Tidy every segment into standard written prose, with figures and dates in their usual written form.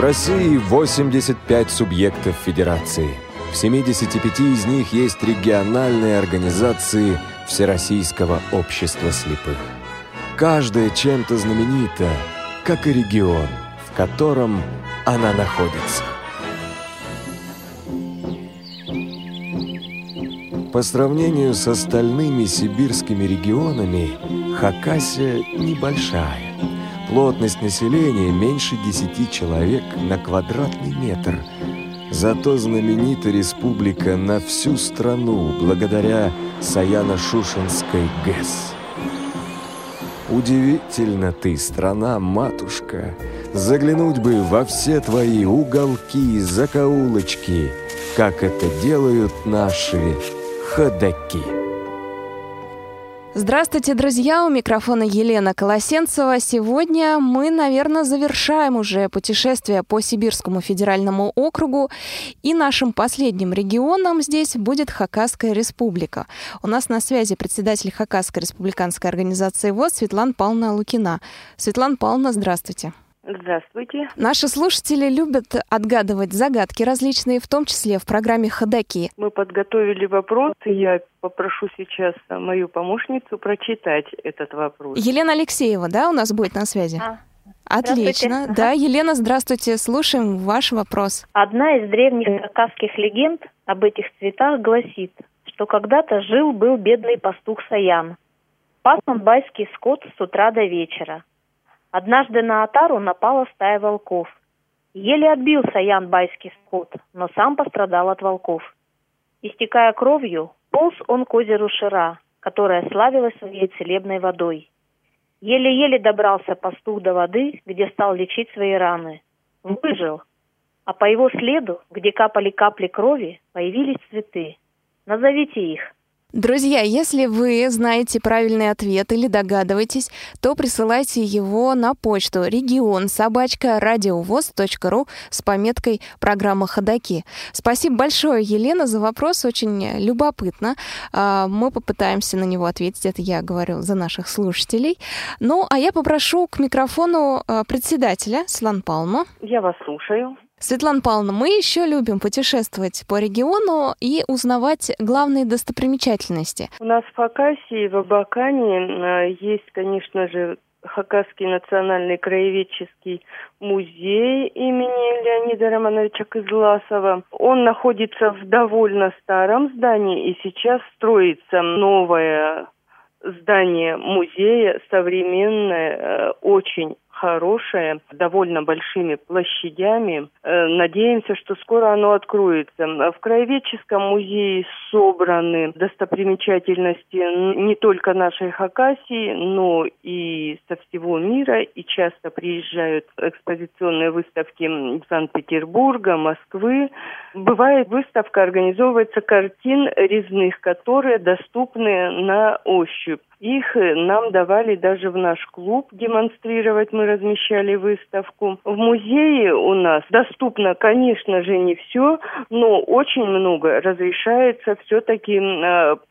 В России 85 субъектов федерации. В 75 из них есть региональные организации Всероссийского общества слепых. Каждая чем-то знаменита, как и регион, в котором она находится. По сравнению с остальными сибирскими регионами, Хакасия небольшая. Плотность населения меньше 10 человек на квадратный метр. Зато знаменита республика на всю страну благодаря Саяно-Шушенской ГЭС. Удивительно ты, страна-матушка, заглянуть бы во все твои уголки, закоулочки, как это делают наши ходоки. Здравствуйте, друзья! У микрофона Елена Колосенцева. Сегодня мы, наверное, завершаем уже путешествие по Сибирскому федеральному округу. И нашим последним регионом здесь будет Хакасская республика. У нас на связи председатель Хакасской республиканской организации ВОС Светлана Павловна Лукина. Светлана Павловна, здравствуйте! Здравствуйте. Наши слушатели любят отгадывать загадки различные, в том числе в программе «Ходоки». Мы подготовили вопрос, и я попрошу сейчас мою помощницу прочитать этот вопрос. Елена Алексеева, да, у нас будет на связи? Отлично. Да, Елена, здравствуйте, слушаем ваш вопрос. Одна из древних хакасских легенд об этих цветах гласит, что когда-то жил-был бедный пастух Саян. Пас он байский скот с утра до вечера. Однажды на отару напала стая волков. Еле отбил Саян байский скот, но сам пострадал от волков. Истекая кровью, полз он к озеру Шира, которое славилось своей целебной водой. Еле-еле добрался пастух до воды, где стал лечить свои раны. Выжил, а по его следу, где капали капли крови, появились цветы. Назовите их. Друзья, если вы знаете правильный ответ или догадываетесь, то присылайте его на почту region@radiovos.ru с пометкой «Программа Ходоки». Спасибо большое, Елена, за вопрос. Очень любопытно. Мы попытаемся на него ответить. Это я говорю за наших слушателей. Ну, а я попрошу к микрофону председателя Светлану Павловну. Я вас слушаю. Светлана Павловна, мы еще любим путешествовать по региону и узнавать главные достопримечательности. У нас в Хакасии, в Абакане есть, конечно же, Хакасский национальный краеведческий музей имени Леонида Романовича Кызласова. Он находится в довольно старом здании, и сейчас строится новое здание музея, современное, очень хорошее, довольно большими площадями. Надеемся, что скоро оно откроется. В краеведческом музее собраны достопримечательности не только нашей Хакасии, но и со всего мира. И часто приезжают экспозиционные выставки Санкт-Петербурга, Москвы. Бывает, выставка организовывается картин резных, которые доступны на ощупь. Их нам давали даже в наш клуб демонстрировать, мы размещали выставку. В музее у нас доступно, конечно же, не все, но очень много разрешается все-таки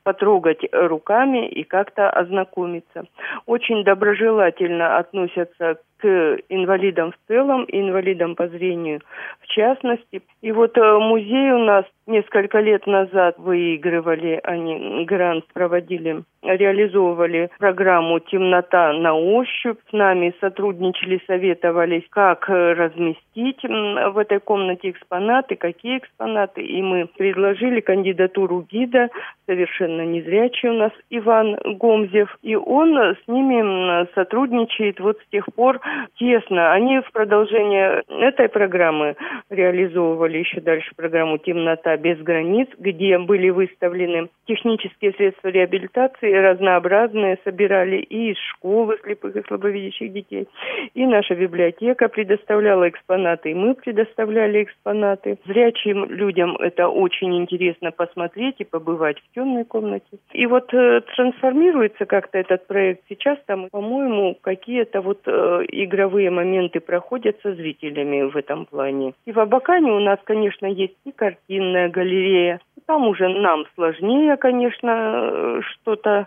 потрогать руками и как-то ознакомиться. Очень доброжелательно относятся к инвалидам в целом, инвалидам по зрению в частности. И вот музей у нас несколько лет назад выигрывали, они грант проводили, реализовывали программу «Темнота на ощупь». С нами сотрудничали, советовались, как разместить в этой комнате экспонаты, какие экспонаты. И мы предложили кандидатуру гида, совершенно незрячий у нас Иван Гомзев. И он с ними сотрудничает вот с тех пор тесно. Они в продолжение этой программы реализовывали еще дальше программу «Темнота без границ», где были выставлены технические средства реабилитации, разнообразные собирали и из школы слепых и слабовидящих детей. И наша библиотека предоставляла экспонаты, и мы предоставляли экспонаты. Зрячим людям это очень интересно посмотреть и побывать в темной комнате. И вот трансформируется как-то этот проект. Сейчас там, по-моему, какие-то вот игровые моменты проходят со зрителями в этом плане. И в Абакане у нас, конечно, есть и картинная галерея. Там уже нам сложнее, конечно, что-то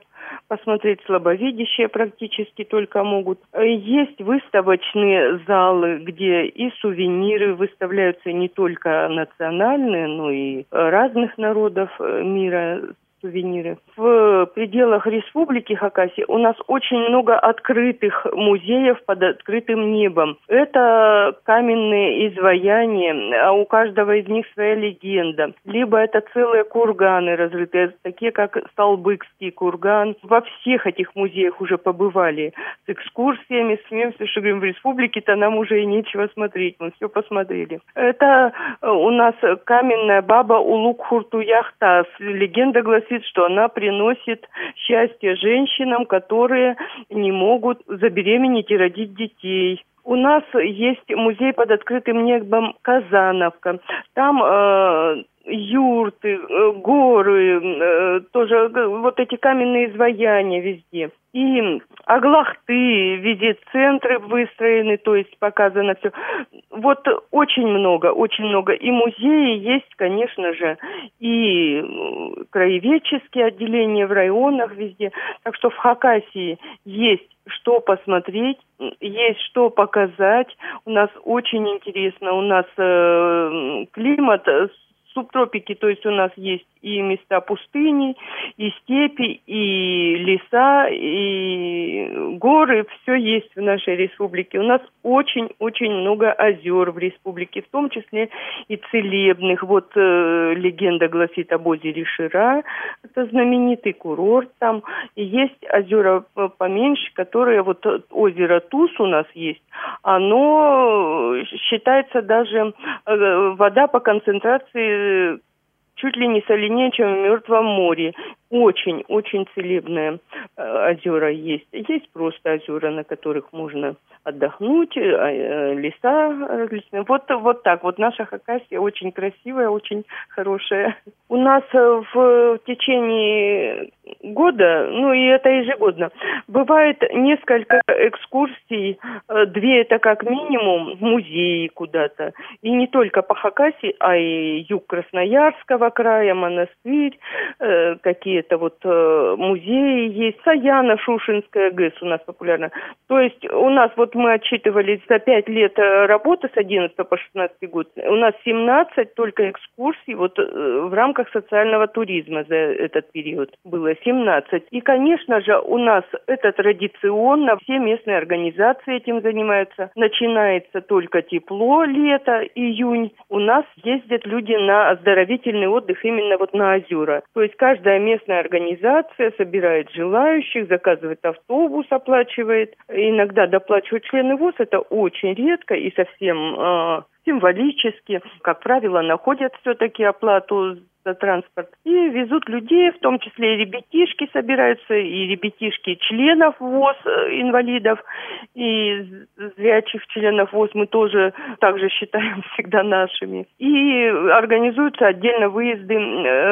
посмотреть слабовидящие практически только могут. Есть выставочные залы, где и сувениры выставляются не только национальные, но и разных народов мира сувениры. В пределах Республики Хакасия у нас очень много открытых музеев под открытым небом. Это каменные изваяния, а у каждого из них своя легенда. Либо это целые курганы разрытые, такие как Сталбыкский курган. Во всех этих музеях уже побывали с экскурсиями, смеемся, что говорим, в республике-то нам уже и нечего смотреть, мы все посмотрели. Это у нас каменная баба Улуг Хуртуях тас. Легенда гласит, что она приносит счастье женщинам, которые не могут забеременеть и родить детей. У нас есть музей под открытым небом Казановка. Там юрты, горы, тоже вот эти каменные изваяния везде. И Оглахты, везде центры выстроены, то есть показано все. Вот очень много. И музеи есть, конечно же, и краеведческие отделения в районах везде. Так что в Хакасии есть что посмотреть, есть что показать. У нас очень интересно, у нас климат субтропики, то есть у нас есть и места пустыни, и степи, и леса, и горы, все есть в нашей республике. У нас очень-очень много озер в республике, в том числе и целебных. Вот легенда гласит об озере Шира, это знаменитый курорт там. И есть озера поменьше, которые, вот озеро Тус у нас есть, оно считается даже, вода по концентрации чуть ли не соленее, чем в Мертвом море. Очень-очень целебные озера есть. Есть просто озера, на которых можно отдохнуть, леса различные. Вот так. Вот наша Хакасия очень красивая, очень хорошая. У нас в течение года, ну и это ежегодно, бывает несколько экскурсий. Две это как минимум в музеи куда-то. И не только по Хакасии, а и юг Красноярского края, монастырь, какие-то вот музеи есть. Саяно-Шушенская ГЭС у нас популярна. То есть у нас, вот мы отчитывались за 5 лет работы с 11 по 16 год, у нас 17 только экскурсий вот в рамках социального туризма за этот период было 17. И, конечно же, у нас это традиционно, все местные организации этим занимаются. Начинается только тепло, лето, июнь. У нас ездят люди на оздоровительный отдых именно вот на озера. То есть каждая местная организация собирает желающих, заказывает автобус, оплачивает. Иногда доплачивают члены ВОС, это очень редко и совсем символически. Как правило, находят все-таки оплату за транспорт. И везут людей, в том числе и ребятишки собираются, и ребятишки членов ВОС, инвалидов, и зрячих членов ВОС мы тоже также считаем всегда нашими. И организуются отдельно выезды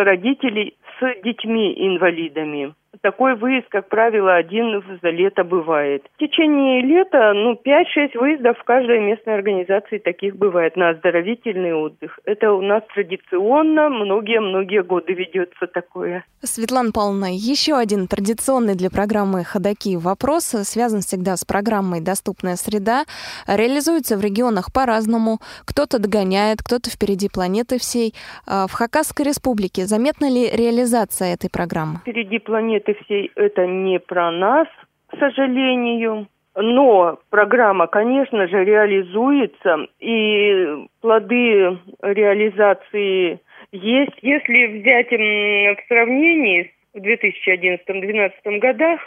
родителей с детьми-инвалидами. Такой выезд, как правило, один за лето бывает. В течение лета, 5-6 выездов в каждой местной организации таких бывает на оздоровительный отдых. Это у нас традиционно многие-многие годы ведется такое. Светлана Павловна, еще один традиционный для программы «Ходоки» вопрос, связан всегда с программой «Доступная среда». Реализуется в регионах по-разному. Кто-то догоняет, кто-то впереди планеты всей. В Хакасской республике заметна ли реализация этой программы? Впереди планеты всей это не про нас, к сожалению, но программа, конечно же, реализуется, и плоды реализации есть. Если взять в сравнении с в 2011-2012 годах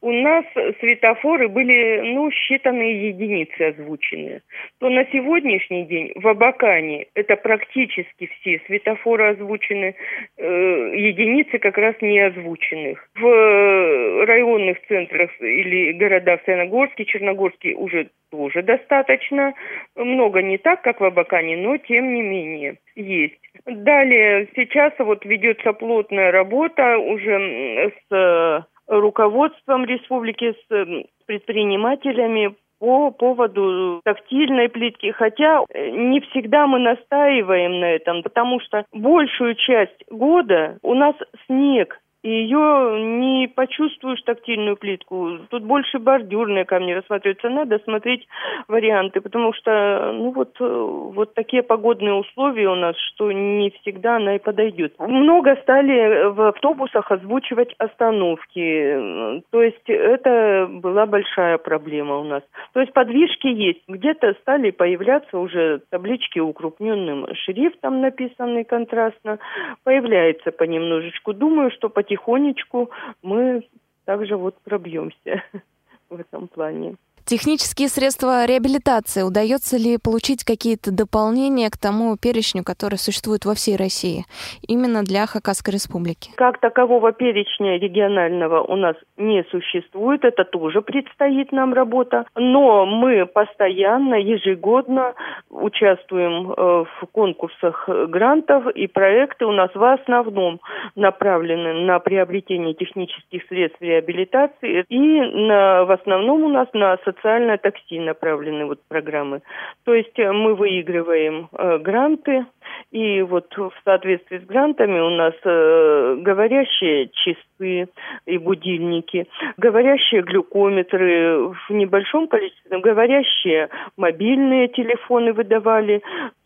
у нас светофоры были, считанные единицы озвученные. То на сегодняшний день в Абакане это практически все светофоры озвучены, единицы как раз не озвученных. В районных центрах или городах Саяногорске, Черногорске уже тоже достаточно. Много не так, как в Абакане, но тем не менее есть. Далее, сейчас вот ведется плотная работа уже с руководством республики, с предпринимателями по поводу тактильной плитки. Хотя не всегда мы настаиваем на этом, потому что большую часть года у нас снег. И и ее не почувствуешь тактильную плитку. Тут больше бордюрные камни рассматриваются. Надо смотреть варианты, потому что, ну вот такие погодные условия у нас, что не всегда она и подойдет. Много стали в автобусах озвучивать остановки. То есть это была большая проблема у нас. То есть подвижки есть. Где-то стали появляться уже таблички укрупненным шрифтом, написанные контрастно. Появляется понемножечку. Думаю, что потихонечку мы также вот пробьемся в этом плане. Технические средства реабилитации. Удается ли получить какие-то дополнения к тому перечню, который существует во всей России, именно для Хакасской республики? Как такового перечня регионального у нас не существует. Это тоже предстоит нам работа. Но мы постоянно, ежегодно участвуем в конкурсах грантов, и проекты у нас в основном направлены на приобретение технических средств реабилитации. И в основном у нас на социальное такси направлены вот программы. То есть мы выигрываем гранты, и вот в соответствии с грантами у нас говорящие часы и будильники, говорящие глюкометры в небольшом количестве, говорящие мобильные телефоны выдавали,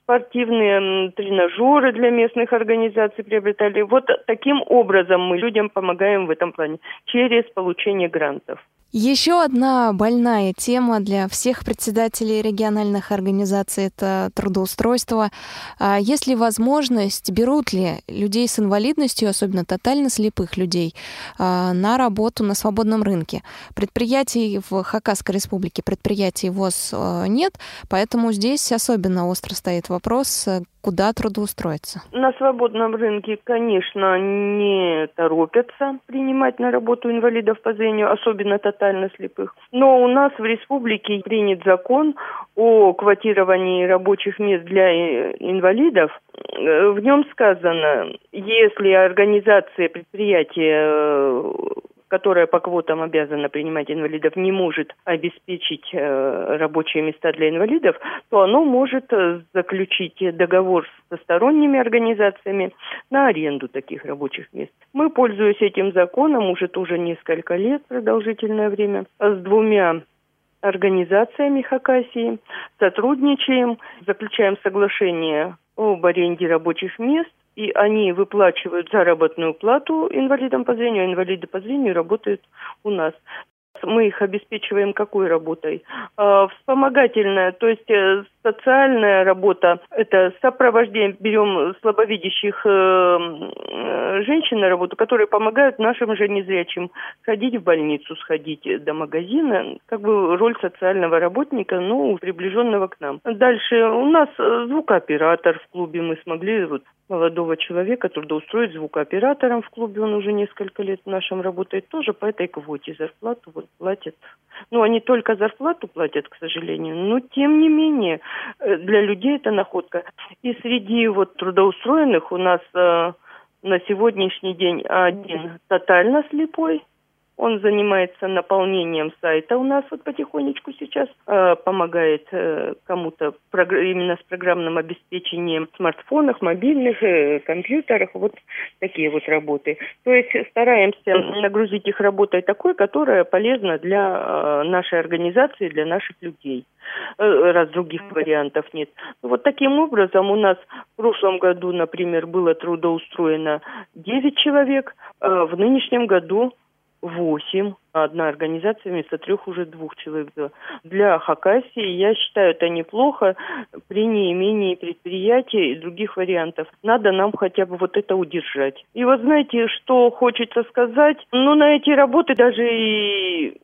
спортивные тренажеры для местных организаций приобретали. Вот таким образом мы людям помогаем в этом плане через получение грантов. Еще одна больная тема для всех председателей региональных организаций – это трудоустройство. Есть ли возможность, берут ли людей с инвалидностью, особенно тотально слепых людей, на работу на свободном рынке? Предприятий в Хакасской республике, предприятий ВОС нет, поэтому здесь особенно остро стоит вопрос – куда трудоустроиться? На свободном рынке, конечно, не торопятся принимать на работу инвалидов по зрению, особенно тотально слепых. Но у нас в республике принят закон о квотировании рабочих мест для инвалидов. В нем сказано, если организация, предприятие, которая по квотам обязана принимать инвалидов, не может обеспечить рабочие места для инвалидов, то оно может заключить договор со сторонними организациями на аренду таких рабочих мест. Мы, пользуясь этим законом, уже несколько лет, продолжительное время, с двумя организациями Хакасии сотрудничаем, заключаем соглашение об аренде рабочих мест, и они выплачивают заработную плату инвалидам по зрению, а инвалиды по зрению работают у нас. Мы их обеспечиваем какой работой? Вспомогательная, то есть социальная работа, это сопровождение, берем слабовидящих женщин на работу, которые помогают нашим же незрячим ходить в больницу, сходить до магазина, как бы роль социального работника, но приближенного к нам. Дальше у нас звукооператор в клубе, мы смогли вот молодого человека трудоустроить звукооператором в клубе, он уже несколько лет в нашем работает, тоже по этой квоте зарплату вот платят. Ну, они только зарплату платят, к сожалению, но тем не менее для людей это находка. И среди вот трудоустроенных у нас на сегодняшний день один тотально слепой. Он занимается наполнением сайта у нас вот потихонечку сейчас, помогает кому-то именно с программным обеспечением в смартфонах, мобильных, компьютерах, вот такие вот работы. То есть стараемся нагрузить их работой такой, которая полезна для нашей организации, для наших людей, раз других вариантов нет. Вот таким образом у нас в прошлом году, например, было трудоустроено 9 человек, в нынешнем году 8, одна организация вместо 3 уже 2 человек. Для Хакасии, я считаю, это неплохо при неимении предприятий и других вариантов. Надо нам хотя бы вот это удержать. И вот знаете, что хочется сказать? Ну, на эти работы даже и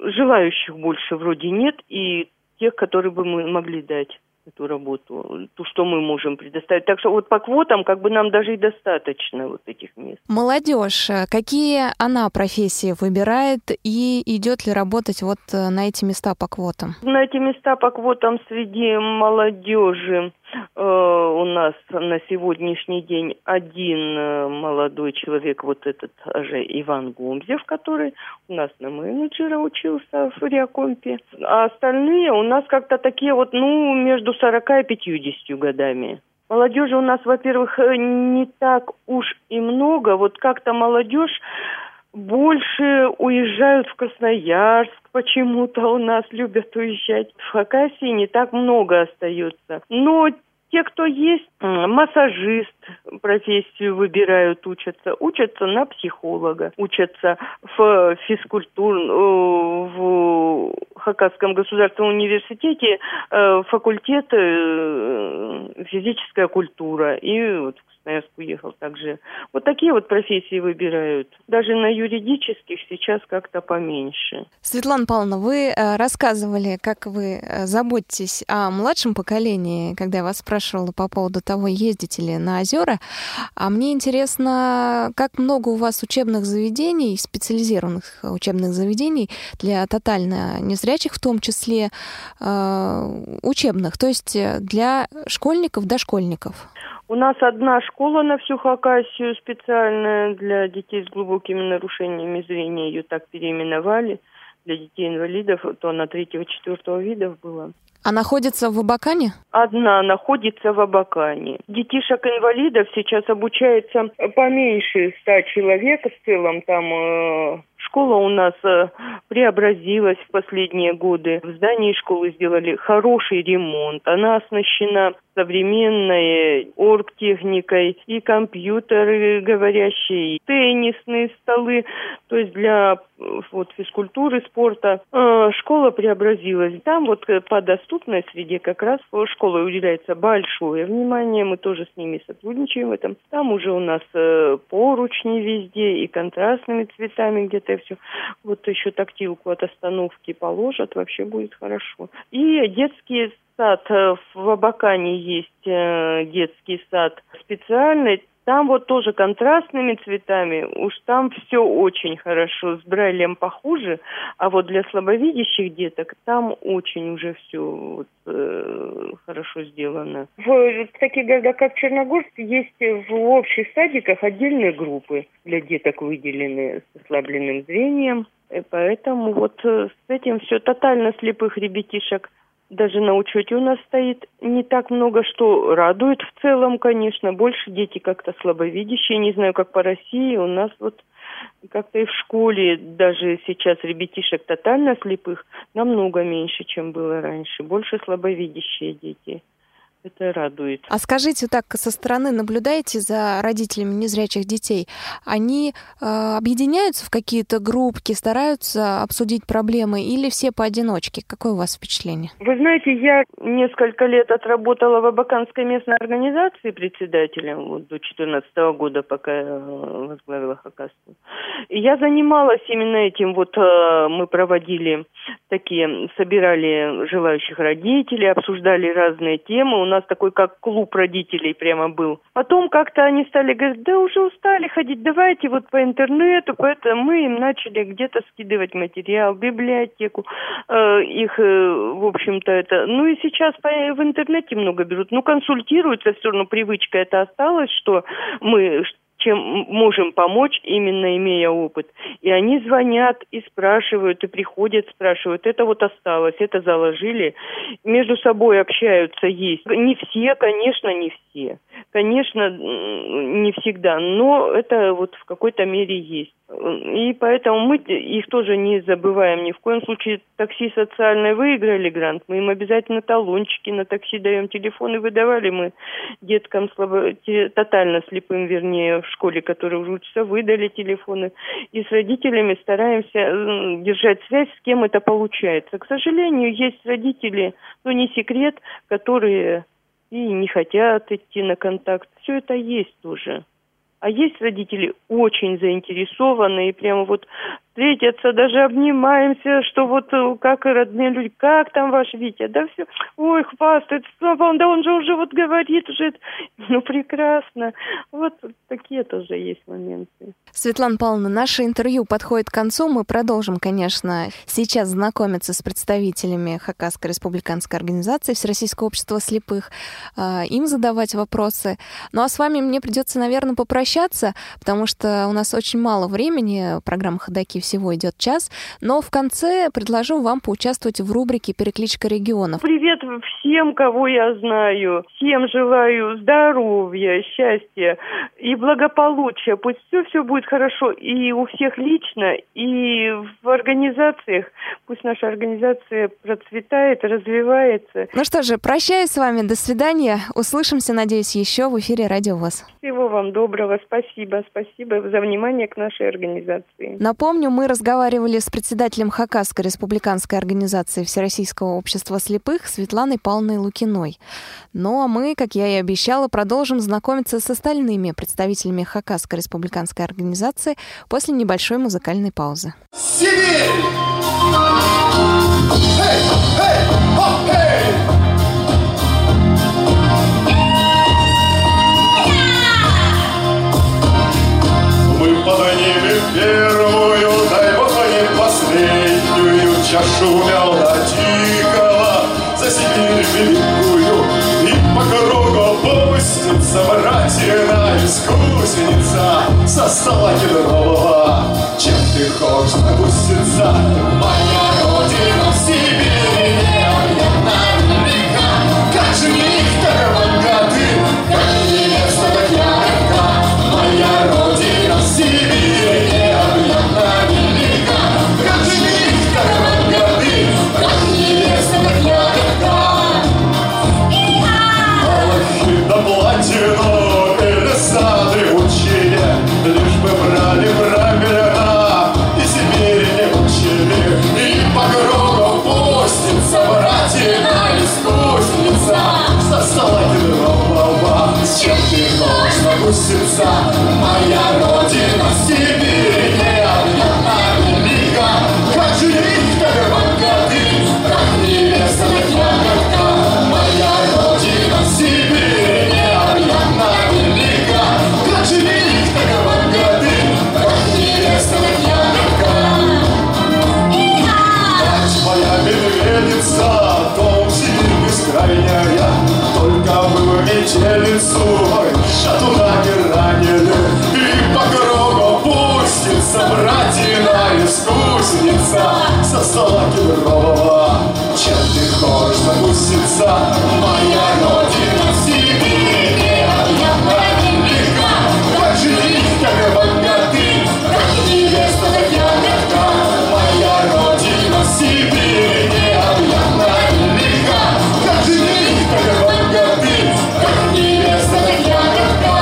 желающих больше вроде нет, и тех, которые бы мы могли дать эту работу, то, что мы можем предоставить. Так что вот по квотам как бы нам даже и достаточно вот этих мест. Молодежь, какие она профессии выбирает и идет ли работать вот на эти места по квотам? На эти места по квотам среди молодежи у нас на сегодняшний день один молодой человек, вот этот же Иван Гомзев, который у нас на менеджера учился в Реакомпе. А остальные у нас как-то такие вот, ну, между 40 и 50 годами. Молодежи у нас, во-первых, не так уж и много. Вот как-то молодежь больше уезжают в Красноярск, почему-то у нас любят уезжать. В Хакасии не так много остается. Но те, кто есть, массажист, профессию выбирают, учатся на психолога, учатся в в Хакасском государственном университете факультет физическая культура. И вот в Красноярск уехал также. Вот такие вот профессии выбирают. Даже на юридических сейчас как-то поменьше. Светлана Павловна, вы рассказывали, как вы заботитесь о младшем поколении, когда я вас спрашивала по поводу того, ездите ли на озера. А мне интересно, как много у вас учебных заведений, специализированных учебных заведений для тотально незрячих, в том числе учебных, то есть для школьников, дошкольников? У нас одна школа на всю Хакасию специальная для детей с глубокими нарушениями зрения, ее так переименовали, для детей-инвалидов, то она 3-4 видов была. А находится в Абакане? Одна находится в Абакане. Детишек-инвалидов сейчас обучается поменьше 100 человек в целом. Там школа у нас преобразилась в последние годы. В здании школы сделали хороший ремонт. Она оснащена современной оргтехникой, и компьютеры говорящие, и теннисные столы. То есть для физкультуры, спорта школа преобразилась. Там вот по доступной среде как раз школой уделяется большое внимание. Мы тоже с ними сотрудничаем в этом. Там уже у нас поручни везде и контрастными цветами где-то все. Вот еще тактилку от остановки положат, вообще будет хорошо. И детские сад. В Абакане есть детский сад специальный. Там вот тоже контрастными цветами. Уж там все очень хорошо. С Брайлем похуже. А вот для слабовидящих деток там очень уже все хорошо сделано. В таких городах, как Черногорск, есть в общих садиках отдельные группы для деток, выделены с ослабленным зрением. И поэтому вот с этим все. Тотально слепых ребятишек даже на учете у нас стоит не так много, что радует в целом, конечно. Больше дети как-то слабовидящие. Не знаю, как по России. У нас вот как-то и в школе даже сейчас ребятишек тотально слепых намного меньше, чем было раньше. Больше слабовидящие дети. Это радует. А скажите, так со стороны наблюдаете за родителями незрячих детей? Они объединяются в какие-то группки, стараются обсудить проблемы или все поодиночке? Какое у вас впечатление? Вы знаете, я несколько лет отработала в Абаканской местной организации председателем, вот до 2014 года, пока возглавила Хакасию. И я занималась именно этим. Вот мы проводили такие, собирали желающих родителей, обсуждали разные темы. У нас такой как клуб родителей прямо был. Потом как-то они стали говорить, да уже устали ходить, давайте вот по интернету, поэтому мы им начали где-то скидывать материал, библиотеку, их, в общем-то, это. Ну и сейчас в интернете много берут, ну консультируются все равно, привычка это осталась, что мы чем можем помочь, именно имея опыт. И они звонят и спрашивают, и приходят, спрашивают. Это вот осталось, это заложили. Между собой общаются, есть. Не все, конечно, не все. Конечно, не всегда, но это вот в какой-то мере есть. И поэтому мы их тоже не забываем ни в коем случае. Такси социальное выиграли грант, мы им обязательно талончики на такси даем, телефоны выдавали мы деткам тотально слепым, вернее, в школе, которые уже учатся, выдали телефоны. И с родителями стараемся держать связь, с кем это получается. К сожалению, есть родители, но не секрет, которые и не хотят идти на контакт. Все это есть тоже. А есть родители очень заинтересованные, прямо вот встретятся, даже обнимаемся, что вот как родные люди, как там ваш Витя, да все, ой, хвастается, да он же уже вот говорит, уже, ну прекрасно. Вот такие тоже есть моменты. Светлана Павловна, наше интервью подходит к концу. Мы продолжим, конечно, сейчас знакомиться с представителями Хакасской республиканской организации Всероссийского общества слепых, им задавать вопросы. Ну а с вами мне придется, наверное, попрощаться, потому что у нас очень мало времени, программа «Ходоки» всего идет час, но в конце предложу вам поучаствовать в рубрике «Перекличка регионов». Привет всем, кого я знаю. Всем желаю здоровья, счастья и благополучия. Пусть все будет хорошо и у всех лично, и в организациях. Пусть наша организация процветает, развивается. Ну что же, прощаюсь с вами. До свидания. Услышимся, надеюсь, еще в эфире «Радио ВОС». Всего вам доброго. Спасибо. Спасибо за внимание к нашей организации. Напомню, мы разговаривали с председателем Хакасской республиканской организации Всероссийского общества слепых Светланой Павловной Лукиной. Ну а мы, как я и обещала, продолжим знакомиться с остальными представителями Хакасской республиканской организации после небольшой музыкальной паузы. Сибирь! Эй, эй, о, эй! Поднимем первую, дай Бог, не последнюю чашу мелодикова за Сибирь великую. И по кругу пустится братина искусница со стола кедрового. Чем ты хочешь нагуститься, моя родина в Сибири необъятна велика. Как же них так много ты, как невеста, так ярко, моя родина. Пустится моя родина в Сибири, необъятна велика. Как же лихо, как ты, как невеста, как ягодка. Моя родина в Сибири, необъятна велика. Как же лихо, как ты, как невеста, как ягодка. Как твоя медведица, том Сибирь бескрайняя, только вы метелицу шатуна не ранены, и по кругу пустится братина искусница со стола кедрового. Чем ты хочешь запуститься, моя родина в Сибири необъятна велика. Как же лихо, как богаты, как невеста, как ягодка. Моя родина в Сибири необъятна велика. Как же лихо, как богаты, как невеста, как ягодка.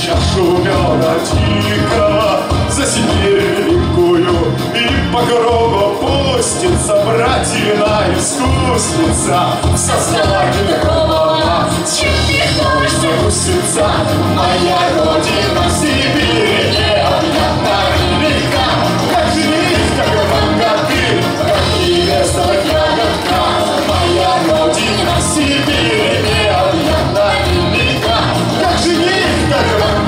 Чашу мелодикова за Сибирь великую, и по кругу пустится братина искусница со стола кедрового. Чем ты хочешь запуститься, моя родина в Сибири необъятна велика. Как жить, как богаты, как невеста, как ягодка. Моя родина в Сибири необъятна велика. Как жить, как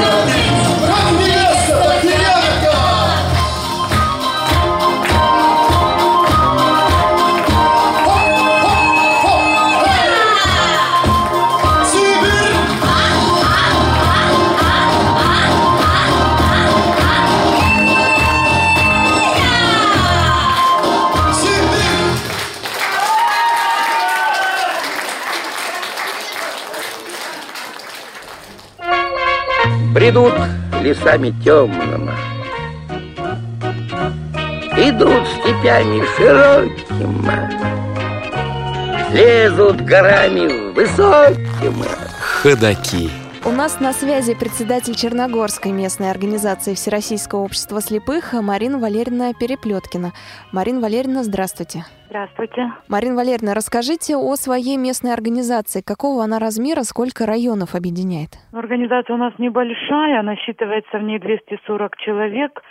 идут лесами темного, идут степями широкими, лезут горами высокими. Ходоки. У нас на связи председатель Черногорской местной организации Всероссийского общества слепых Марина Валерьевна Переплеткина. Марина Валерьевна, здравствуйте. Здравствуйте. Марина Валерьевна, расскажите о своей местной организации. Какого она размера, сколько районов объединяет? Организация у нас небольшая, она насчитывается в ней 240 человек.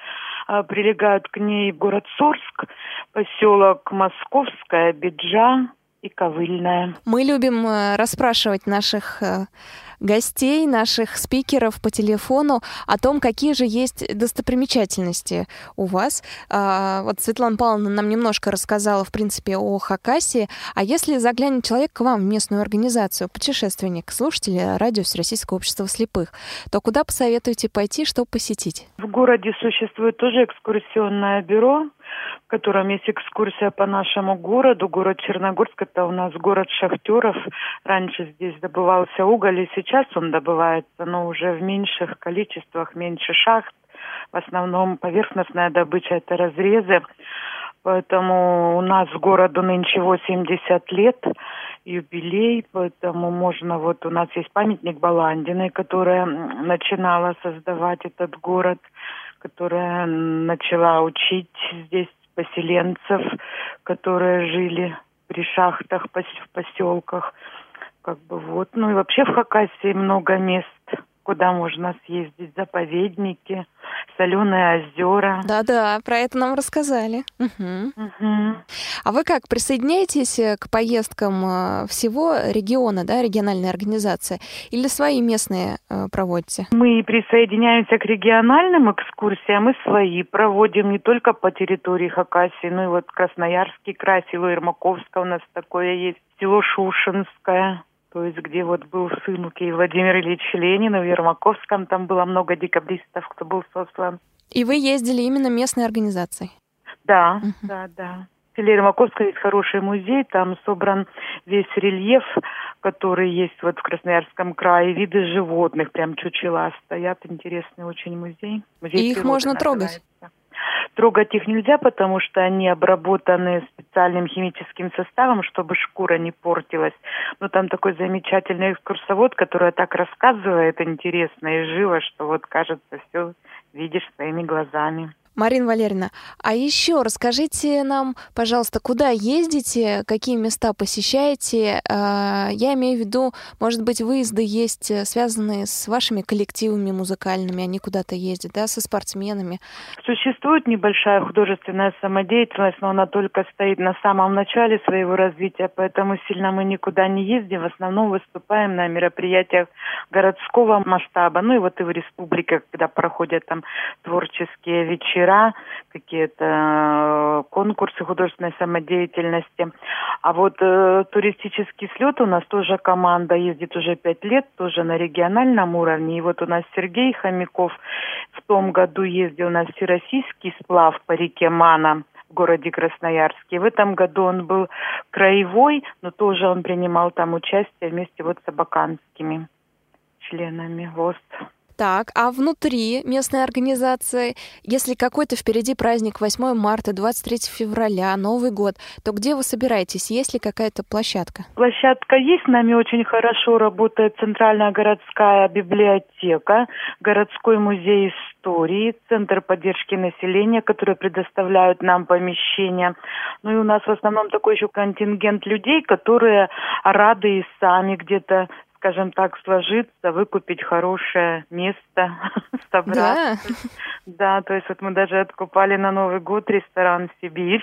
Прилегают к ней город Сорск, поселок Московская, Биджа, и Ковыльная. Мы любим расспрашивать наших гостей, наших спикеров по телефону о том, какие же есть достопримечательности у вас. Вот Светлана Павловна нам немножко рассказала, в принципе, о Хакасии. А если заглянет человек к вам в местную организацию, путешественник, слушатель радио Всероссийского общества слепых, то куда посоветуете пойти, что посетить? В городе существует тоже экскурсионное бюро, в котором есть экскурсия по нашему городу. Город Черногорск — это у нас город шахтеров. Раньше здесь добывался уголь, и сейчас он добывается, но уже в меньших количествах, меньше шахт. В основном поверхностная добыча — это разрезы. Поэтому у нас городу нынче 80 лет, юбилей, поэтому можно, вот у нас есть памятник Баландиной, которая начинала создавать этот город, которая начала учить здесь поселенцев, которые жили при шахтах, в поселках. Как бы вот. Ну и вообще в Хакасии много мест, куда можно съездить. Заповедники, соленые озера. Да-да, про это нам рассказали. Угу. А вы как, присоединяетесь к поездкам всего региона, да, региональной организации, или свои местные проводите? Мы присоединяемся к региональным экскурсиям, мы свои проводим не только по территории Хакасии, но и вот Красноярский край, село Ермаковское у нас такое есть, село Шушенское. То есть, где вот был сын Владимир Ильич Ленин, в Ермаковском там было много декабристов, кто был сослан. И вы ездили именно местной организацией? Да, да. В селе Ермаковском есть хороший музей, там собран весь рельеф, который есть вот в Красноярском крае, виды животных, прям чучела стоят, интересный очень музей. И их можно трогать? Трогать их нельзя, потому что они обработаны специальным химическим составом, чтобы шкура не портилась. Но там такой замечательный экскурсовод, который так рассказывает интересно и живо, что вот кажется, все видишь своими глазами. Марина Валерьевна, а еще расскажите нам, пожалуйста, куда ездите, какие места посещаете? Я имею в виду, может быть, выезды есть, связанные с вашими коллективами музыкальными, они куда-то ездят, да, со спортсменами? Существует небольшая художественная самодеятельность, но она только стоит на самом начале своего развития, поэтому сильно мы никуда не ездим, в основном выступаем на мероприятиях городского масштаба, ну и вот и в республиках, когда проходят там творческие вечера, какие-то конкурсы художественной самодеятельности. А вот туристический слет у нас тоже команда ездит уже 5 лет, тоже на региональном уровне. И вот у нас Сергей Хомяков в том году ездил на всероссийский сплав по реке Мана в городе Красноярске. В этом году он был краевой, но тоже он принимал там участие вместе вот с абаканскими членами ВОС. Так, а внутри местной организации, если какой-то впереди праздник 8 марта, 23 февраля, Новый год, то где вы собираетесь? Есть ли какая-то площадка? Площадка есть, с нами очень хорошо работает Центральная городская библиотека, городской музей истории, Центр поддержки населения, которые предоставляют нам помещения. Ну и у нас в основном такой еще контингент людей, которые рады и сами где-то, скажем так, сложиться, выкупить хорошее место, собраться. Да, то есть вот мы даже откупали на Новый год ресторан «Сибирь».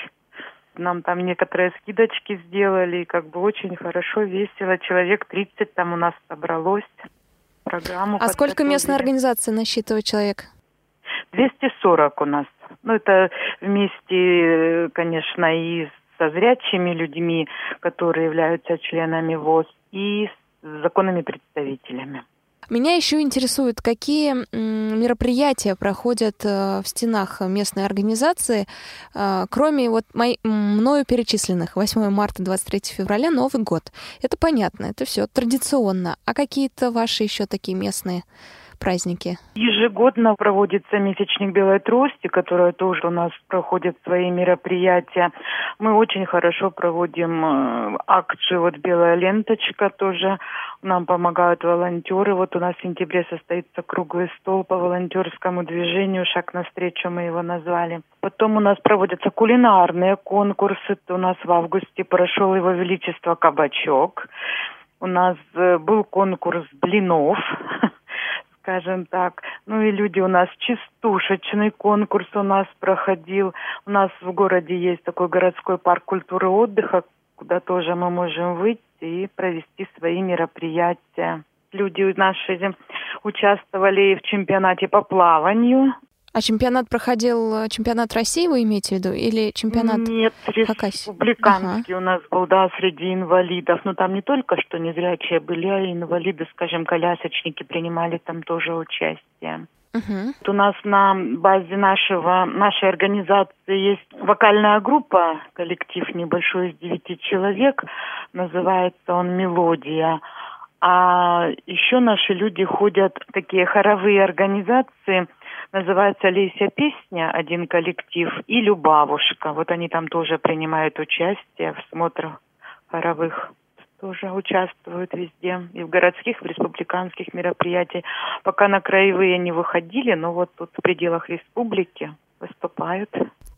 Нам там некоторые скидочки сделали, и как бы очень хорошо, весело. Человек 30 там у нас собралось. Программу. А сколько местная организация насчитывает человек? 240 у нас. Ну, это вместе, конечно, и со зрячими людьми, которые являются членами ВОС, и с законными представителями. Меня еще интересует, какие мероприятия проходят в стенах местной организации, кроме вот мною перечисленных: 8 марта, 23 февраля, Новый год. Это понятно, это все традиционно. А какие-то ваши еще такие местные праздники? Ежегодно проводится месячник белой трости, который тоже у нас проходит свои мероприятия. Мы очень хорошо проводим акцию вот «Белая ленточка», тоже нам помогают волонтеры. Вот у нас в сентябре состоится круглый стол по волонтерскому движению «Шаг навстречу» мы его назвали. Потом у нас проводятся кулинарные конкурсы. У нас в августе прошел его величество кабачок. У нас был конкурс блинов, скажем так. Ну и люди у нас, частушечный конкурс у нас проходил. У нас в городе есть такой городской парк культуры и отдыха, куда тоже мы можем выйти и провести свои мероприятия. Люди наши участвовали в чемпионате по плаванию. А чемпионат проходил, чемпионат России вы имеете в виду, или чемпионат Хакасии? Республиканский у нас был, да, среди инвалидов. Но там не только что незрячие были, а инвалиды, скажем, колясочники принимали там тоже участие. У нас на базе нашей организации есть вокальная группа, коллектив небольшой из 9 человек, называется он «Мелодия». А еще наши люди ходят в такие хоровые организации, называется «Леся песня», один коллектив, и «Любавушка». Вот они там тоже принимают участие в смотрах хоровых. Тоже участвуют везде, и в городских, и в республиканских мероприятиях. Пока на краевые не выходили, но вот тут в пределах республики выступают.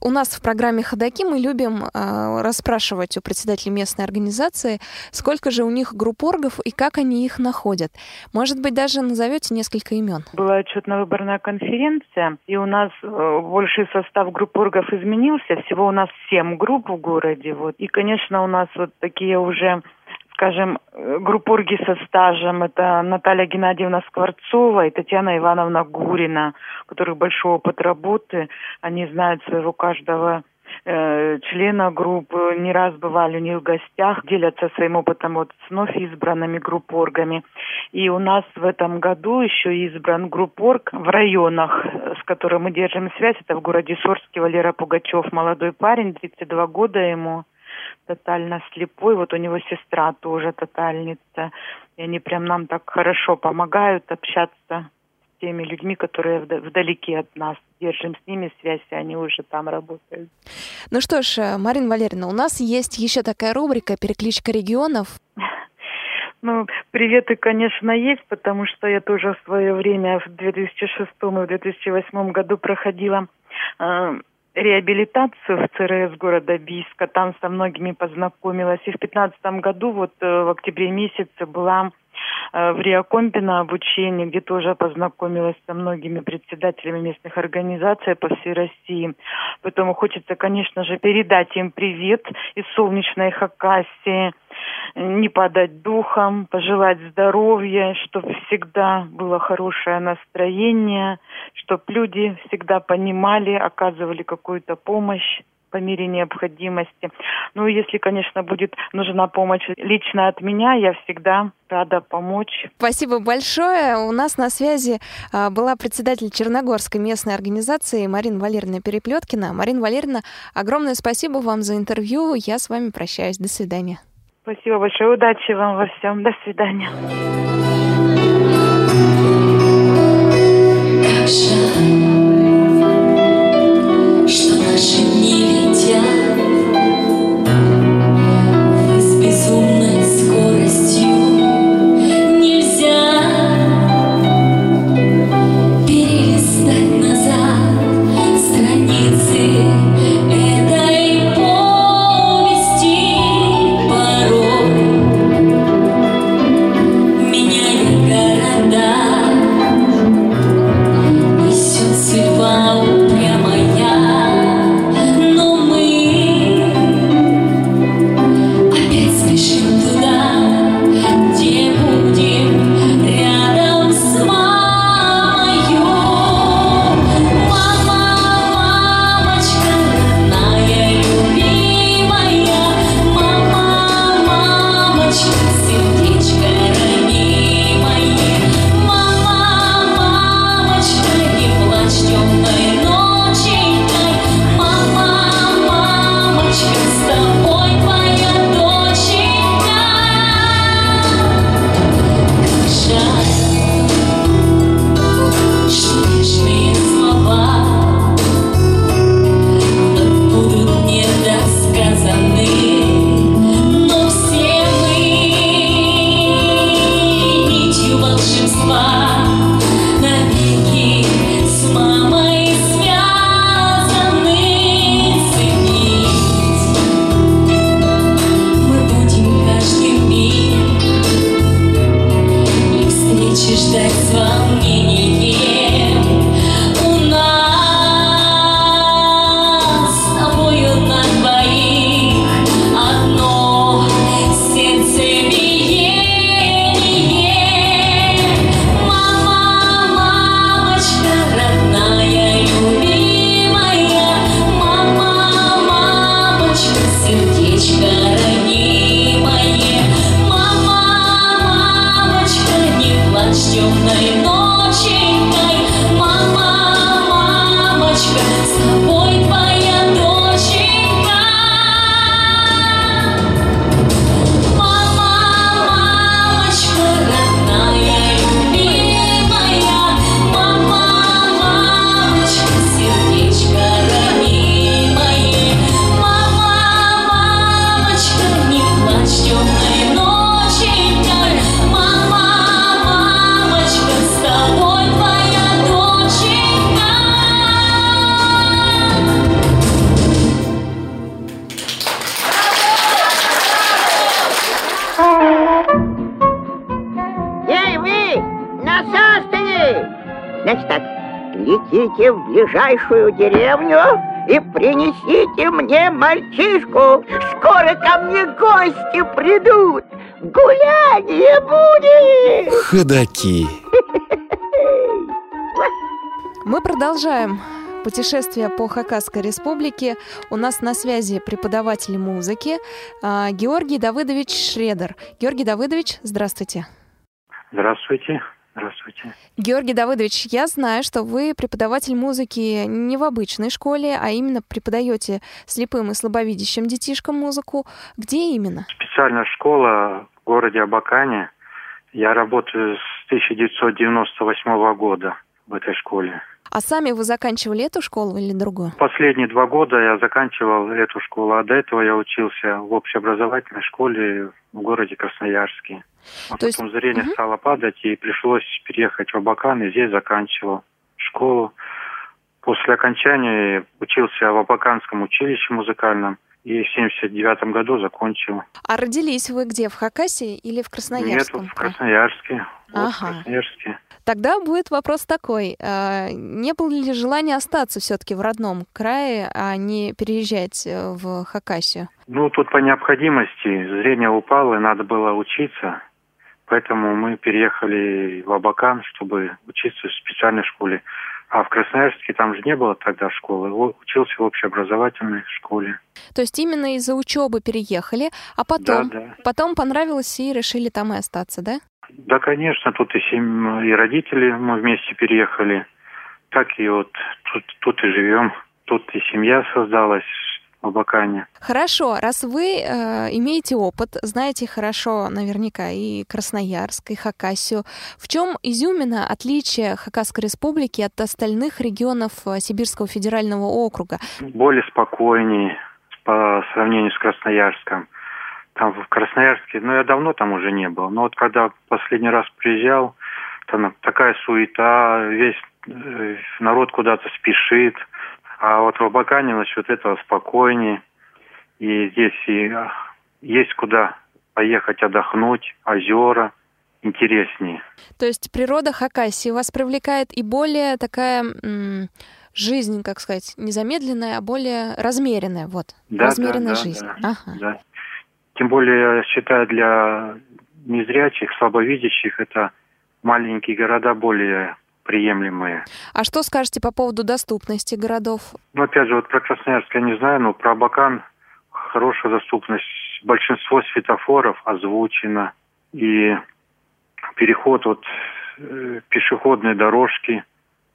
У нас в программе «Ходоки» мы любим расспрашивать у председателей местной организации, сколько же у них групп оргов и как они их находят. Может быть, даже назовете несколько имен. Была отчетно-выборная конференция, и у нас больший состав групп оргов изменился. Всего у нас 7 групп в городе. Вот. И, конечно, у нас вот такие уже... Скажем, группорги со стажем, это Наталья Геннадьевна Скворцова и Татьяна Ивановна Гурина, у которых большой опыт работы, они знают своего каждого члена группы, не раз бывали у них в гостях, делятся своим опытом вот с вновь избранными группоргами. И у нас в этом году еще избран группорг в районах, с которым мы держим связь, это в городе Сорске Валера Пугачев, молодой парень, 32 года ему, тотально слепой, вот у него сестра тоже тотальница, и они прям нам так хорошо помогают общаться с теми людьми, которые вдалеке от нас. Держим с ними связь, и они уже там работают. Ну что ж, Марина Валерьевна, у нас есть еще такая рубрика «Перекличка регионов». Ну, приветы, конечно, есть, потому что я тоже в свое время в 2006 и в 2008 году проходила реабилитацию в ЦРС города Бийска, там со многими познакомилась. И в 2015 году, вот в октябре месяце, была в Реакомпе на обучении, где тоже познакомилась со многими председателями местных организаций по всей России. Поэтому хочется, конечно же, передать им привет из солнечной Хакасии, не падать духом, пожелать здоровья, чтобы всегда было хорошее настроение, чтобы люди всегда понимали, оказывали какую-то помощь по мере необходимости. Ну, если, конечно, будет нужна помощь лично от меня, я всегда рада помочь. Спасибо большое. У нас на связи была председатель Черногорской местной организации Марина Валерьевна Переплеткина. Марина Валерьевна, огромное спасибо вам за интервью. Я с вами прощаюсь. До свидания. Спасибо большое. Удачи вам во всем. До свидания. идите в ближайшую деревню и принесите мне мальчишку. Скоро ко мне гости придут, гуляние будет. Ходоки. Мы продолжаем путешествие по Хакасской республике. У нас на связи преподаватель музыки Георгий Давыдович Шредер. Георгий Давыдович, здравствуйте. Здравствуйте. Здравствуйте. Георгий Давыдович, я знаю, что вы преподаватель музыки не в обычной школе, а именно преподаете слепым и слабовидящим детишкам музыку. Где именно? Специальная школа в городе Абакане. Я работаю с 1998 года в этой школе. А сами вы заканчивали эту школу или другую? Последние 2 года я заканчивал эту школу, а до этого я учился в общеобразовательной школе в городе Красноярске. А то потом есть... зрение стало падать, и пришлось переехать в Абакан, и здесь заканчивал школу. После окончания учился в Абаканском училище музыкальном, и в 1979 году закончил. А родились вы где, в Хакасии или в Красноярске? Нет, в Красноярске. Вот, в Красноярске. Тогда будет вопрос такой. Не было ли желания остаться все-таки в родном крае, а не переезжать в Хакасию? Ну, тут по необходимости. Зрение упало, и надо было учиться. Поэтому мы переехали в Абакан, чтобы учиться в специальной школе. А в Красноярске там же не было тогда школы. Учился в общеобразовательной школе. То есть именно из-за учебы переехали, а потом, потом понравилось и решили там и остаться, да? Да, конечно, тут и семья, и родители мы вместе переехали. Так и вот тут и живем, тут и семья создалась в Абакане. Хорошо, раз вы имеете опыт, знаете хорошо наверняка и Красноярск, и Хакасию, в чем изюмина отличие Хакасской республики от остальных регионов Сибирского федерального округа? Более спокойнее по сравнению с Красноярском. Там в Красноярске, я давно там уже не был, но вот когда последний раз приезжал, там такая суета, весь народ куда-то спешит, а вот в Абакане насчет этого спокойнее, и здесь и есть куда поехать отдохнуть, озера интереснее. То есть природа Хакасии вас привлекает и более такая... жизнь, как сказать, не замедленная, а более размеренная, вот, размеренная жизнь. Тем более, я считаю, для незрячих, слабовидящих это маленькие города более приемлемые. А что скажете по поводу доступности городов? Ну, опять же, вот про Красноярск я не знаю, но про Абакан хорошая доступность. Большинство светофоров озвучено. И переход, пешеходные дорожки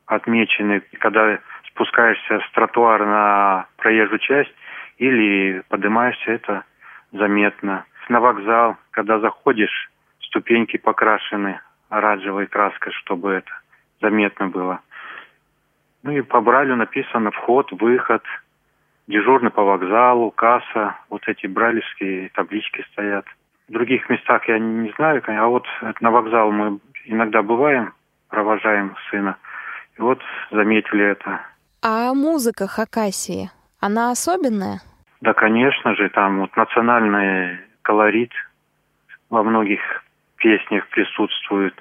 отмечены. Когда спускаешься с тротуара на проезжую часть или поднимаешься, это... заметно. На вокзал, когда заходишь, ступеньки покрашены оранжевой краской, чтобы это заметно было. Ну и по брайлю написано вход, выход, дежурный по вокзалу, касса. Вот эти брайлевские таблички стоят. В других местах я не знаю, а вот на вокзал мы иногда бываем, провожаем сына. И вот заметили это. А музыка Хакасии, она особенная? Да, конечно же, там вот национальный колорит во многих песнях присутствует,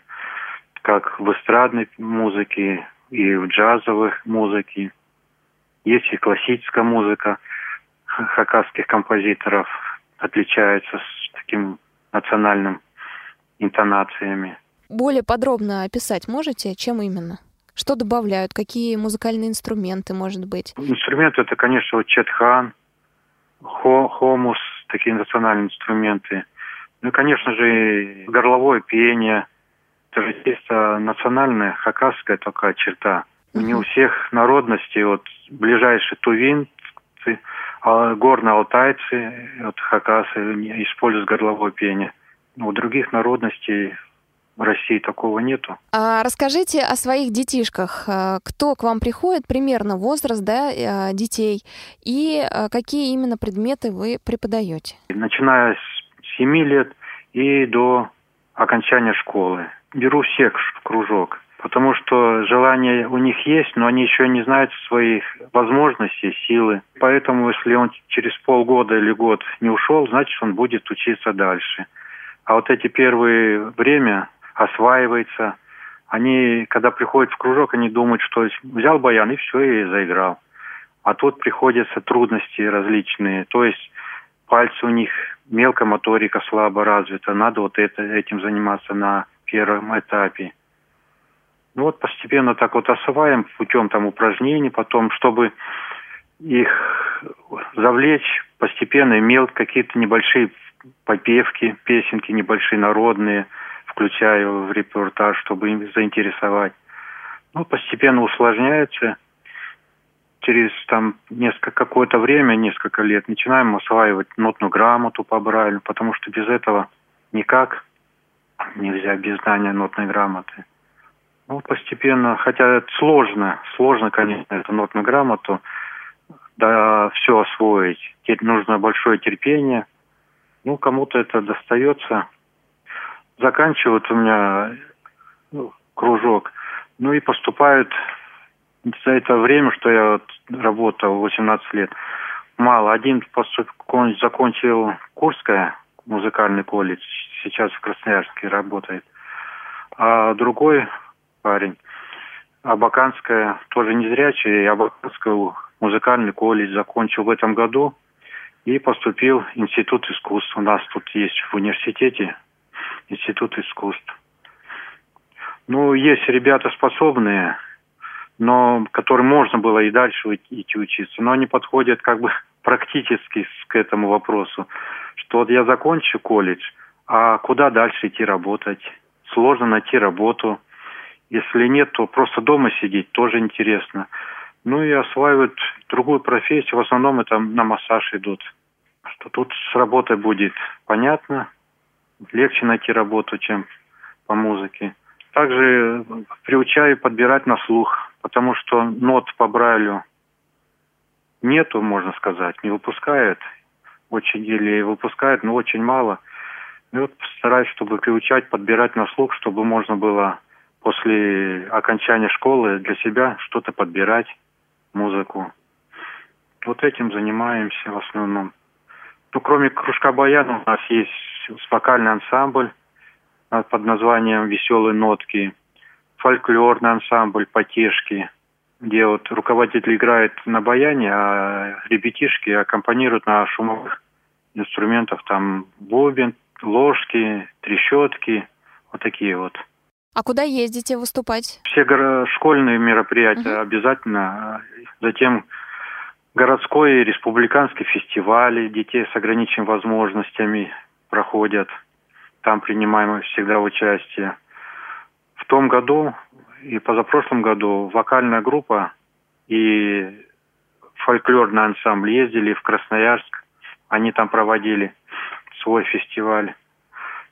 как в эстрадной музыке и в джазовых музыке. Есть и классическая музыка хакасских композиторов, отличается с таким национальным интонациями. Более подробно описать можете, чем именно? Что добавляют, какие музыкальные инструменты, может быть? Инструменты это, конечно, четхан, хомус, такие национальные инструменты. Ну и, конечно же, горловое пение. Это же чисто национальная, хакасская такая черта. Не у всех народностей, ближайшие тувинцы, горно-алтайцы, хакасы используют горловое пение. Но у других народностей в России такого нету. А расскажите о своих детишках. Кто к вам приходит, примерно возраст детей, и какие именно предметы вы преподаете? Начиная с 7 лет и до окончания школы. Беру всех в кружок, потому что желание у них есть, но они еще не знают своих возможностей, силы. Поэтому, если он через полгода или год не ушел, значит, он будет учиться дальше. А вот эти первые время осваивается, Они, когда приходят в кружок, они думают, что взял баян и все, и заиграл. А тут приходятся трудности различные. То есть пальцы у них, мелкая моторика слабо развита. Надо вот этим заниматься на первом этапе. Ну вот постепенно так вот осваиваем путем там упражнений. Потом, чтобы их завлечь, постепенно имел какие-то небольшие попевки, песенки небольшие народные, включая в репортаж, чтобы им заинтересовать. Ну, постепенно усложняется. Через там какое-то время, несколько лет, начинаем осваивать нотную грамоту по Брайлю, потому что без этого никак нельзя, без знания нотной грамоты. Ну, постепенно, хотя это сложно, конечно, эту нотную грамоту, да, все освоить. Теперь нужно большое терпение. Ну, кому-то это достается. Заканчивают у меня кружок. Ну и поступают за это время, что я вот работал 18 лет. Мало. Один закончил Курское, музыкальный колледж. Сейчас в Красноярске работает. А другой парень, Абаканское, тоже незрячий. Абаканское музыкальный колледж закончил в этом году. И поступил в Институт искусств. У нас тут есть в университете Институт искусств. Ну, есть ребята способные, но которым можно было и дальше идти учиться. Но они подходят как бы практически к этому вопросу. Что вот я закончу колледж, а куда дальше идти работать? Сложно найти работу. Если нет, то просто дома сидеть тоже интересно. Ну и осваивают другую профессию. В основном это на массаж идут. Что тут с работой будет понятно. Легче найти работу, чем по музыке. Также приучаю подбирать на слух, потому что нот по Брайлю нету, можно сказать. Не выпускают. Очень или выпускают, но очень мало. И вот стараюсь, чтобы приучать, подбирать на слух, чтобы можно было после окончания школы для себя что-то подбирать, музыку. Вот этим занимаемся в основном. Ну, кроме кружка баяна у нас есть вокальный ансамбль под названием «Веселые нотки», фольклорный ансамбль «Потешки», где вот руководитель играет на баяне, а ребятишки аккомпанируют на шумовых инструментах, там бубен, ложки, трещотки, вот такие вот. А куда ездите выступать? Все школьные мероприятия обязательно. Затем городской и республиканский фестивали детей с ограниченными возможностями проходят. Там принимаем всегда участие. В том году и позапрошлом году вокальная группа и фольклорный ансамбль ездили в Красноярск. Они там проводили свой фестиваль.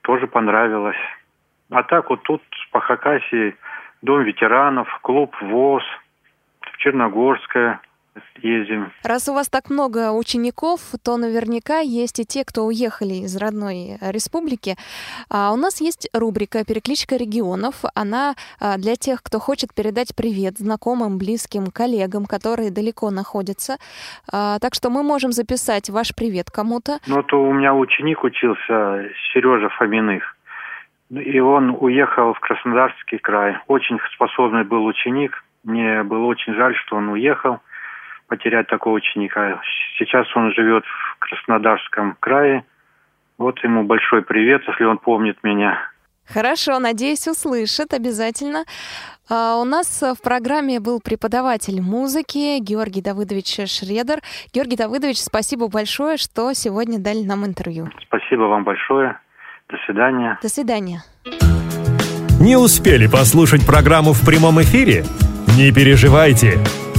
Тоже понравилось. А так вот тут по Хакасии дом ветеранов, клуб ВОС, в Черногорское ездим. Раз у вас так много учеников, то наверняка есть и те, кто уехали из родной республики. А у нас есть рубрика «Перекличка регионов». Она для тех, кто хочет передать привет знакомым, близким, коллегам, которые далеко находятся. Так что мы можем записать ваш привет кому-то. Ну вот у меня ученик учился, Сережа Фоминых. И он уехал в Краснодарский край. Очень способный был ученик. Мне было очень жаль, что он уехал, потерять такого ученика. Сейчас он живет в Краснодарском крае. Вот ему большой привет, если он помнит меня. Хорошо, надеюсь, услышит обязательно. У нас в программе был преподаватель музыки Георгий Давыдович Шредер. Георгий Давыдович, спасибо большое, что сегодня дали нам интервью. Спасибо вам большое. До свидания. До свидания. Не успели послушать программу в прямом эфире? Не переживайте. В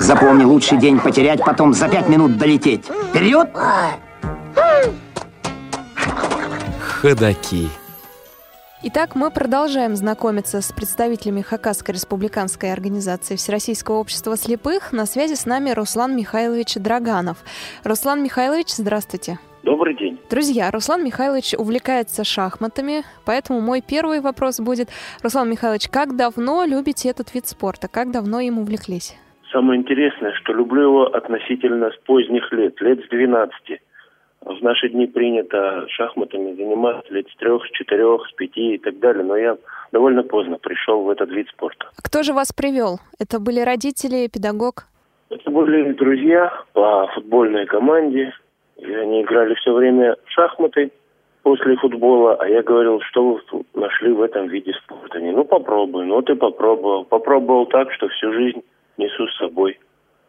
Запомни, лучший день потерять, потом за 5 минут долететь. Вперед! Ходоки. Итак, мы продолжаем знакомиться с представителями Хакасской республиканской организации Всероссийского общества слепых. На связи с нами Руслан Михайлович Драганов. Руслан Михайлович, здравствуйте. Добрый день. Друзья, Руслан Михайлович увлекается шахматами, поэтому мой первый вопрос будет. Руслан Михайлович, как давно любите этот вид спорта? Как давно им увлеклись? Самое интересное, что люблю его относительно с поздних лет, лет с 12. В наши дни принято шахматами заниматься лет с 3, с 4, с 5 и так далее, но я довольно поздно пришел в этот вид спорта. Кто же вас привел? Это были родители, педагог? Это были друзья по футбольной команде. И они играли все время в шахматы после футбола, а я говорил, что вы нашли в этом виде спорта. Они, попробуй, ты попробовал. Попробовал так, что всю жизнь несу с собой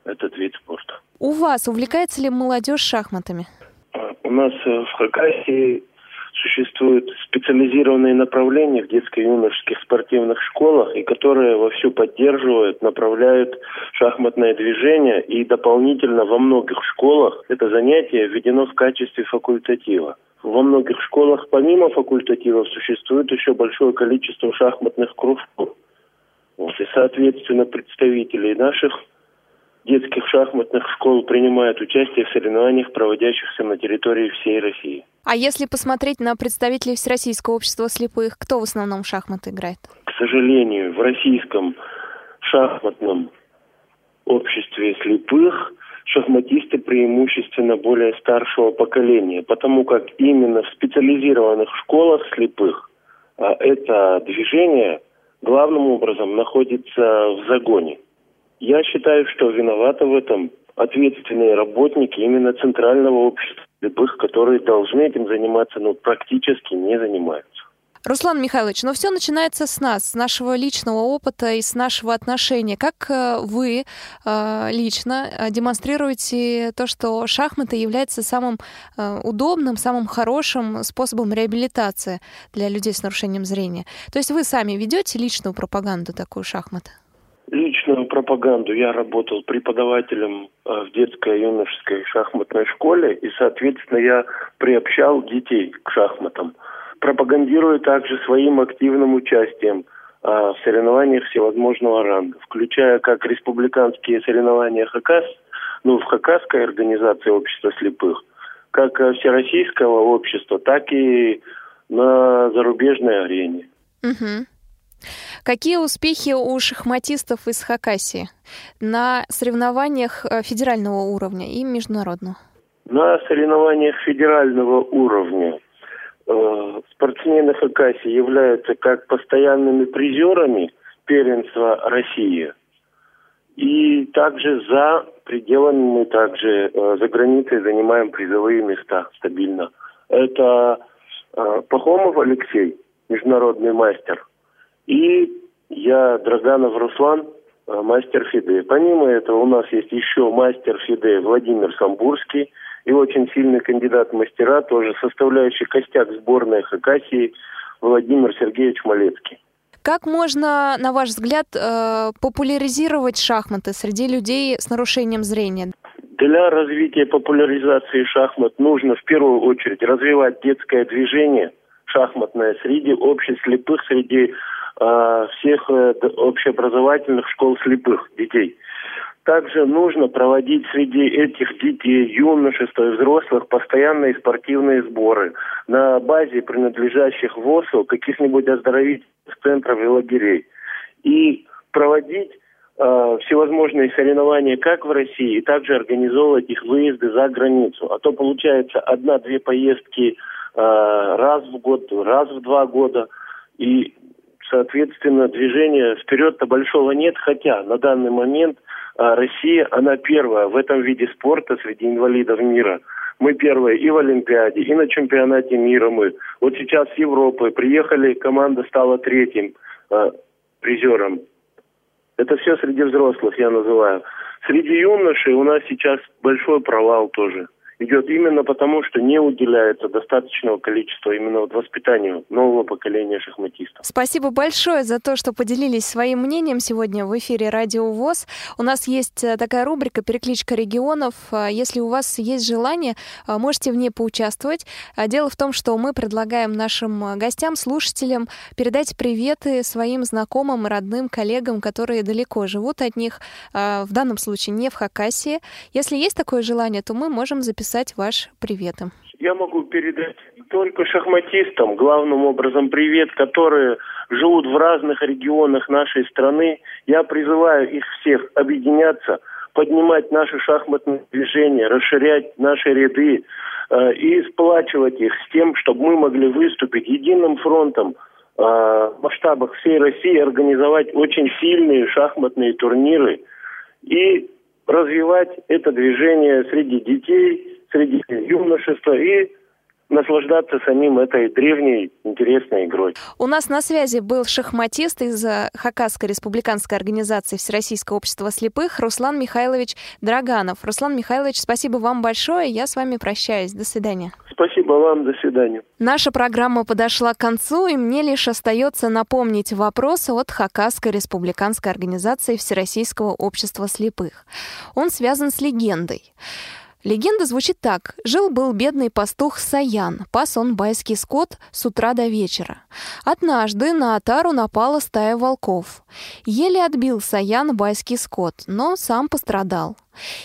этот вид спорта. У вас увлекается ли молодежь шахматами? У нас в Хакасии существуют специализированные направления в детско-юношеских спортивных школах, и которые вовсю поддерживают, направляют шахматное движение. И дополнительно во многих школах это занятие введено в качестве факультатива. Во многих школах помимо факультативов существует еще большое количество шахматных кружков. И, соответственно, представители наших детских шахматных школ принимают участие в соревнованиях, проводящихся на территории всей России. А если посмотреть на представителей Всероссийского общества слепых, кто в основном в шахматы играет? К сожалению, в российском шахматном обществе слепых шахматисты преимущественно более старшего поколения, потому как именно в специализированных школах слепых это движение главным образом находится в загоне. Я считаю, что виноваты в этом ответственные работники именно Центрального общества слепых, которые должны этим заниматься, но практически не занимаются. Руслан Михайлович, но все начинается с нас, с нашего личного опыта и с нашего отношения. Как вы лично демонстрируете то, что шахматы являются самым удобным, самым хорошим способом реабилитации для людей с нарушением зрения? То есть вы сами ведете личную пропаганду такую шахмат? Личную пропаганду. Я работал преподавателем в детско-юношеской шахматной школе, и, соответственно, я приобщал детей к шахматам. Пропагандирую также своим активным участием в соревнованиях всевозможного ранга, включая как республиканские соревнования Хакас, в Хакасской организации общества слепых, как всероссийского общества, так и на зарубежной арене. Угу. Какие успехи у шахматистов из Хакасии на соревнованиях федерального уровня и международного? На соревнованиях федерального уровня спортсмены Хакасии являются как постоянными призерами первенства России. И также за пределами мы также за границей занимаем призовые места стабильно. Это Пахомов Алексей, международный мастер. И я, Драганов Руслан, мастер фиде. Помимо этого у нас есть еще мастер фиде Владимир Самбурский. И очень сильный кандидат в мастера, тоже составляющий костяк сборной Хакасии, Владимир Сергеевич Малецкий. Как можно, на ваш взгляд, популяризировать шахматы среди людей с нарушением зрения? Для развития популяризации шахмат нужно в первую очередь развивать детское движение шахматное среди общеслепых, среди всех общеобразовательных школ слепых детей. Также нужно проводить среди этих детей, юношества и взрослых постоянные спортивные сборы на базе принадлежащих ВОСу каких-нибудь оздоровительных центров и лагерей. И проводить всевозможные соревнования как в России, и также организовывать их выезды за границу. А то получается 1-2 поездки раз в год, раз в 2 года. И, соответственно, движения вперед-то большого нет, хотя на данный момент Россия, она первая в этом виде спорта среди инвалидов мира. Мы первые и в Олимпиаде, и на чемпионате мира мы. Вот сейчас с Европы приехали, команда стала 3-м призером. Это все среди взрослых, я называю. Среди юношей у нас сейчас большой провал тоже. идет именно потому, что не уделяется достаточного количества именно вот воспитанию нового поколения шахматистов. Спасибо большое за то, что поделились своим мнением сегодня в эфире «Радио ВОС». У нас есть такая рубрика «Перекличка регионов». Если у вас есть желание, можете в ней поучаствовать. Дело в том, что мы предлагаем нашим гостям, слушателям передать приветы своим знакомым, родным, коллегам, которые далеко живут от них, в данном случае не в Хакасии. Если есть такое желание, то мы можем записать ваш привет. Я могу передать только шахматистам, главным образом, привет, которые живут в разных регионах нашей страны. Я призываю их всех объединяться, поднимать наши шахматные движения, расширять наши ряды и сплачивать их с тем, чтобы мы могли выступить единым фронтом в масштабах всей России, организовать очень сильные шахматные турниры и развивать это движение среди детей, среди юношества и наслаждаться самим этой древней интересной игрой. У нас на связи был шахматист из Хакасской республиканской организации Всероссийского общества слепых Руслан Михайлович Драганов. Руслан Михайлович, спасибо вам большое. Я с вами прощаюсь. До свидания. Спасибо вам. До свидания. Наша программа подошла к концу, и мне лишь остается напомнить вопрос от Хакасской республиканской организации Всероссийского общества слепых. Он связан с легендой. Легенда звучит так. Жил-был бедный пастух Саян. Пас он байский скот с утра до вечера. Однажды на отару напала стая волков. Еле отбил Саян байский скот, но сам пострадал.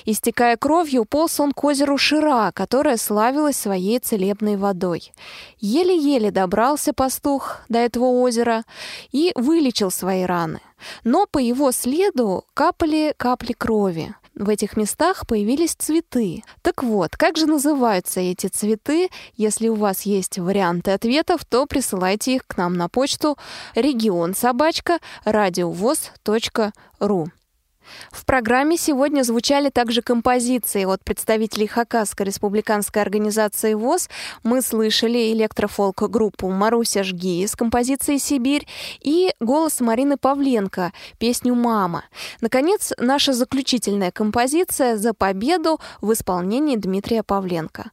Истекая кровью, полз он к озеру Шира, которое славилось своей целебной водой. Еле-еле добрался пастух до этого озера и вылечил свои раны. Но по его следу капали капли крови. В этих местах появились цветы. Так вот, как же называются эти цветы? Если у вас есть варианты ответов, то присылайте их к нам на почту region@radiovos.ru. В программе сегодня звучали также композиции от представителей Хакасской республиканской организации ВОС. Мы слышали электрофолк-группу «Маруся, жги» с композицией «Сибирь» и голос Марины Павленко, песню «Мама». Наконец, наша заключительная композиция «За победу» в исполнении Дмитрия Павленко.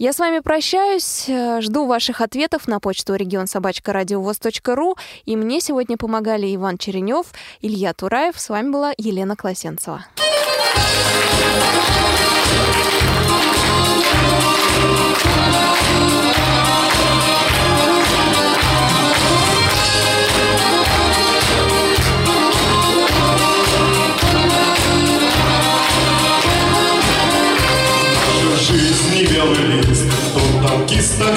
Я с вами прощаюсь, жду ваших ответов на почту region@radiovos.ru. И мне сегодня помогали Иван Черенев, Илья Тураев. С вами была Елена Колосенцева.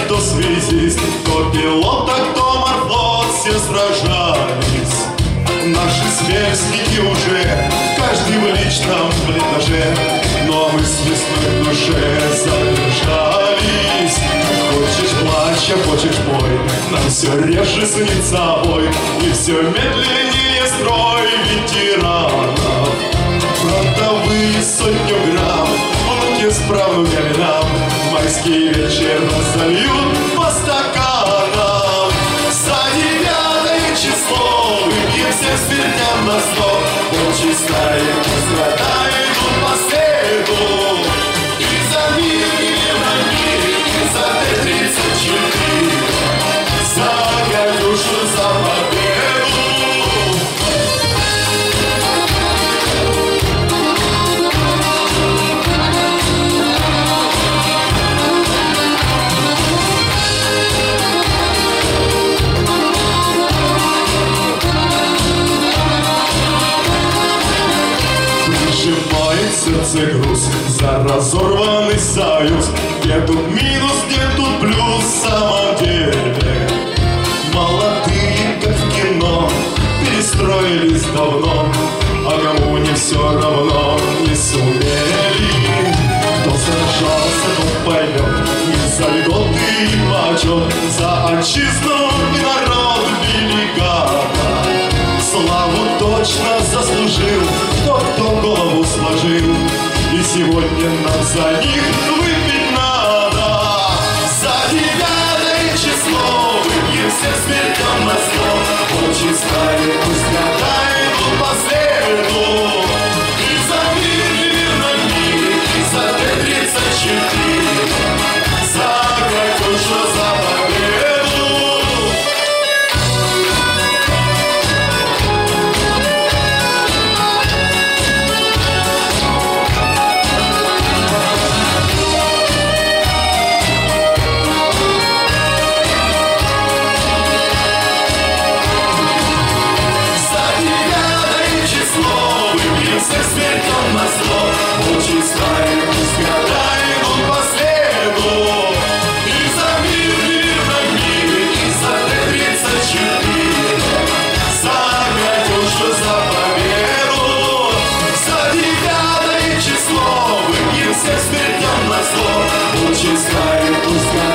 Кто связист, кто пилот, а кто морфлот, все сражались. Наши сверстники уже, каждый в личном блиндаже, но мы с весной в душе задержались. Хочешь плачь, а хочешь бой, нам все реже снится бой, и все медленнее строй ветеранов. Фронтовые сотню грамм, в руке с правнуками нам майский вечер нас зальют по стаканам. За 9 число выпьемся с верням на стол. Очень старые красота идут по следу. И за мир, Елена, мир, и за Т-34. За Катюшу, за победу. Сердце груз за разорванный союз. Где тут минус, где тут плюс, в самом деле молодые, как в кино, перестроились давно, а кому не все равно, не сумели. Кто сражался, тот поймет, не за льготы и почет, за отчизну и народ великана. Славу точно заслужил тот, кто голову сложил, и сегодня нам за них выпить надо. За 9 число выпьемся с мертвым на стол. Очень старые пустота идут по следу. И за мир, мир на мир, и за Т-34. вместе с веком на зло. Очень старый, пусть гадает он по следу. И за мир, мир на мире, и за Т-34. Загадем, что за победу. За 9 число выпьем все с веком на зло. Очень старый, пусть гадает.